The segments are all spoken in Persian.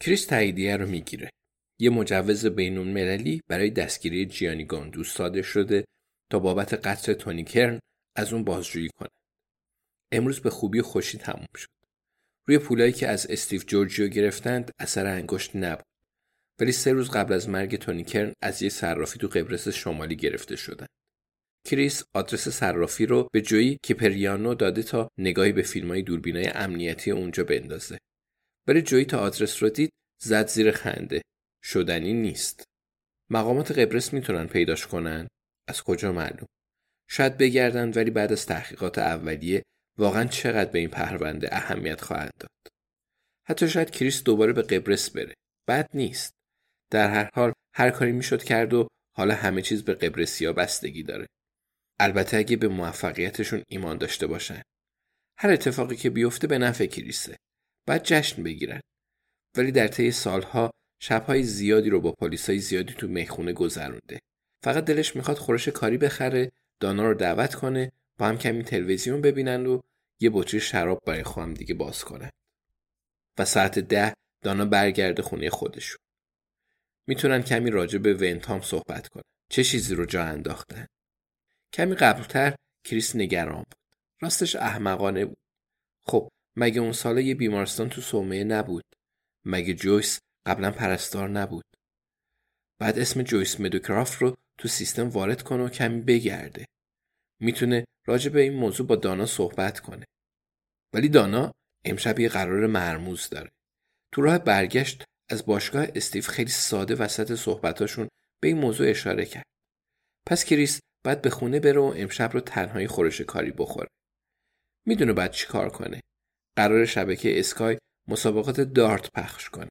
کریس تاییدیه رو میگیره. یه مجوز بین‌المللی برای دستگیری جیانی گاندوز صادر شده تا بابت قتل تونی کرن از اون بازجویی کنه. امروز به خوبی و خوشی تموم شد. روی پولایی که از استیو جورجیو گرفتند اثر انگشت نبود. ولی 3 روز قبل از مرگ تونی کرن از یه صرافی تو قبرس شمالی گرفته شدند. کریس آدرس صرافی رو به جویی کیپریانو داده تا نگاهی به فیلم‌های دوربینای امنیتی اونجا بندازه. برای جویی تا آدرس رو دید زد زیر خنده. شدنی نیست. مقامات قبرس میتونن پیداش کنن؟ از کجا معلوم؟ شاید بگردن، ولی بعد از تحقیقات اولیه واقعا چقدر به این پرونده اهمیت خواهند داد. حتی شاید کریس دوباره به قبرس بره. بد نیست. در هر حال هر کاری میشد کرد و حالا همه چیز به قبرسیا بستگی داره. البته اگه به موفقیتشون ایمان داشته باشن. هر اتفاقی که بیفته به نفع کریسه. بعد جشن بگیرن. ولی در طی سالها شب‌های زیادی رو با پلیسای زیادی تو میخونه گذرونده. فقط دلش میخواد خورش کاری بخره، دانا رو دعوت کنه، با هم کمی تلویزیون ببینن و یه بطری شراب برای خودم دیگه باز کنن. و ساعت 10 دانا برگرده خونه خودشون. میتونن کمی راجع به وینتام صحبت کنن. چه چیزی رو جا انداختن؟ کمی قبلتر کریس نگران بود. راستش احمقانه بود. خب مگه اون سالا یه بیمارستان تو صومعه نبود؟ مگه جویس قبلا پرستار نبود؟ بعد اسم جویس مدکرافت رو تو سیستم وارد کنه و کمی بگرده. میتونه راجع به این موضوع با دانا صحبت کنه. ولی دانا امشب یه قرار مرموز داره. تو راه برگشت از باشگاه استیف خیلی ساده وسط صحبتاشون به این موضوع اشاره کرد. پس کریس بعد به خونه بره و امشب رو تنهایی خورش کاری بخوره. میدونه بعد چی کار کنه. قرار شبکه اسکای مسابقات دارت پخش کنه.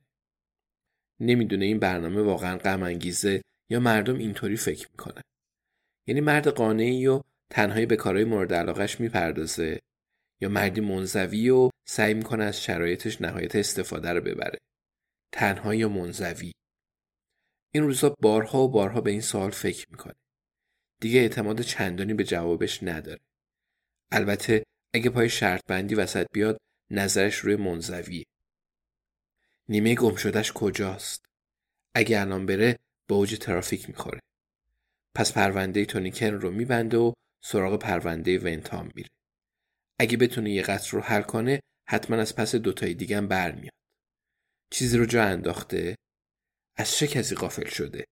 نمیدونه این برنامه واقعا غم انگیزه یا مردم اینطوری فکر میکنن. یعنی مرد قانعی و تنهایی به کارهای مورد علاقهش میپردازه، یا مردی منزوی و سعی میکنه از شرایطش نهایت استفاده رو ببره. تنهایی یا منزوی. این روزا بارها و بارها به این سوال فکر میکنه. دیگه اعتماد چندانی به جوابش نداره. البته اگه پای شرط بندی وسط بیاد نظرش روی منزویه. نیمه گمشدهش کجاست؟ اگه الان بره به اوج ترافیک میخوره. پس پرونده تونی کرن رو میبنده و سراغ پرونده وینتام میره. اگه بتونه یه قتل رو حل کنه حتما از پس دوتای دیگه هم برمیاد. چیزی رو جا انداخته؟ از چه کسی غافل شده؟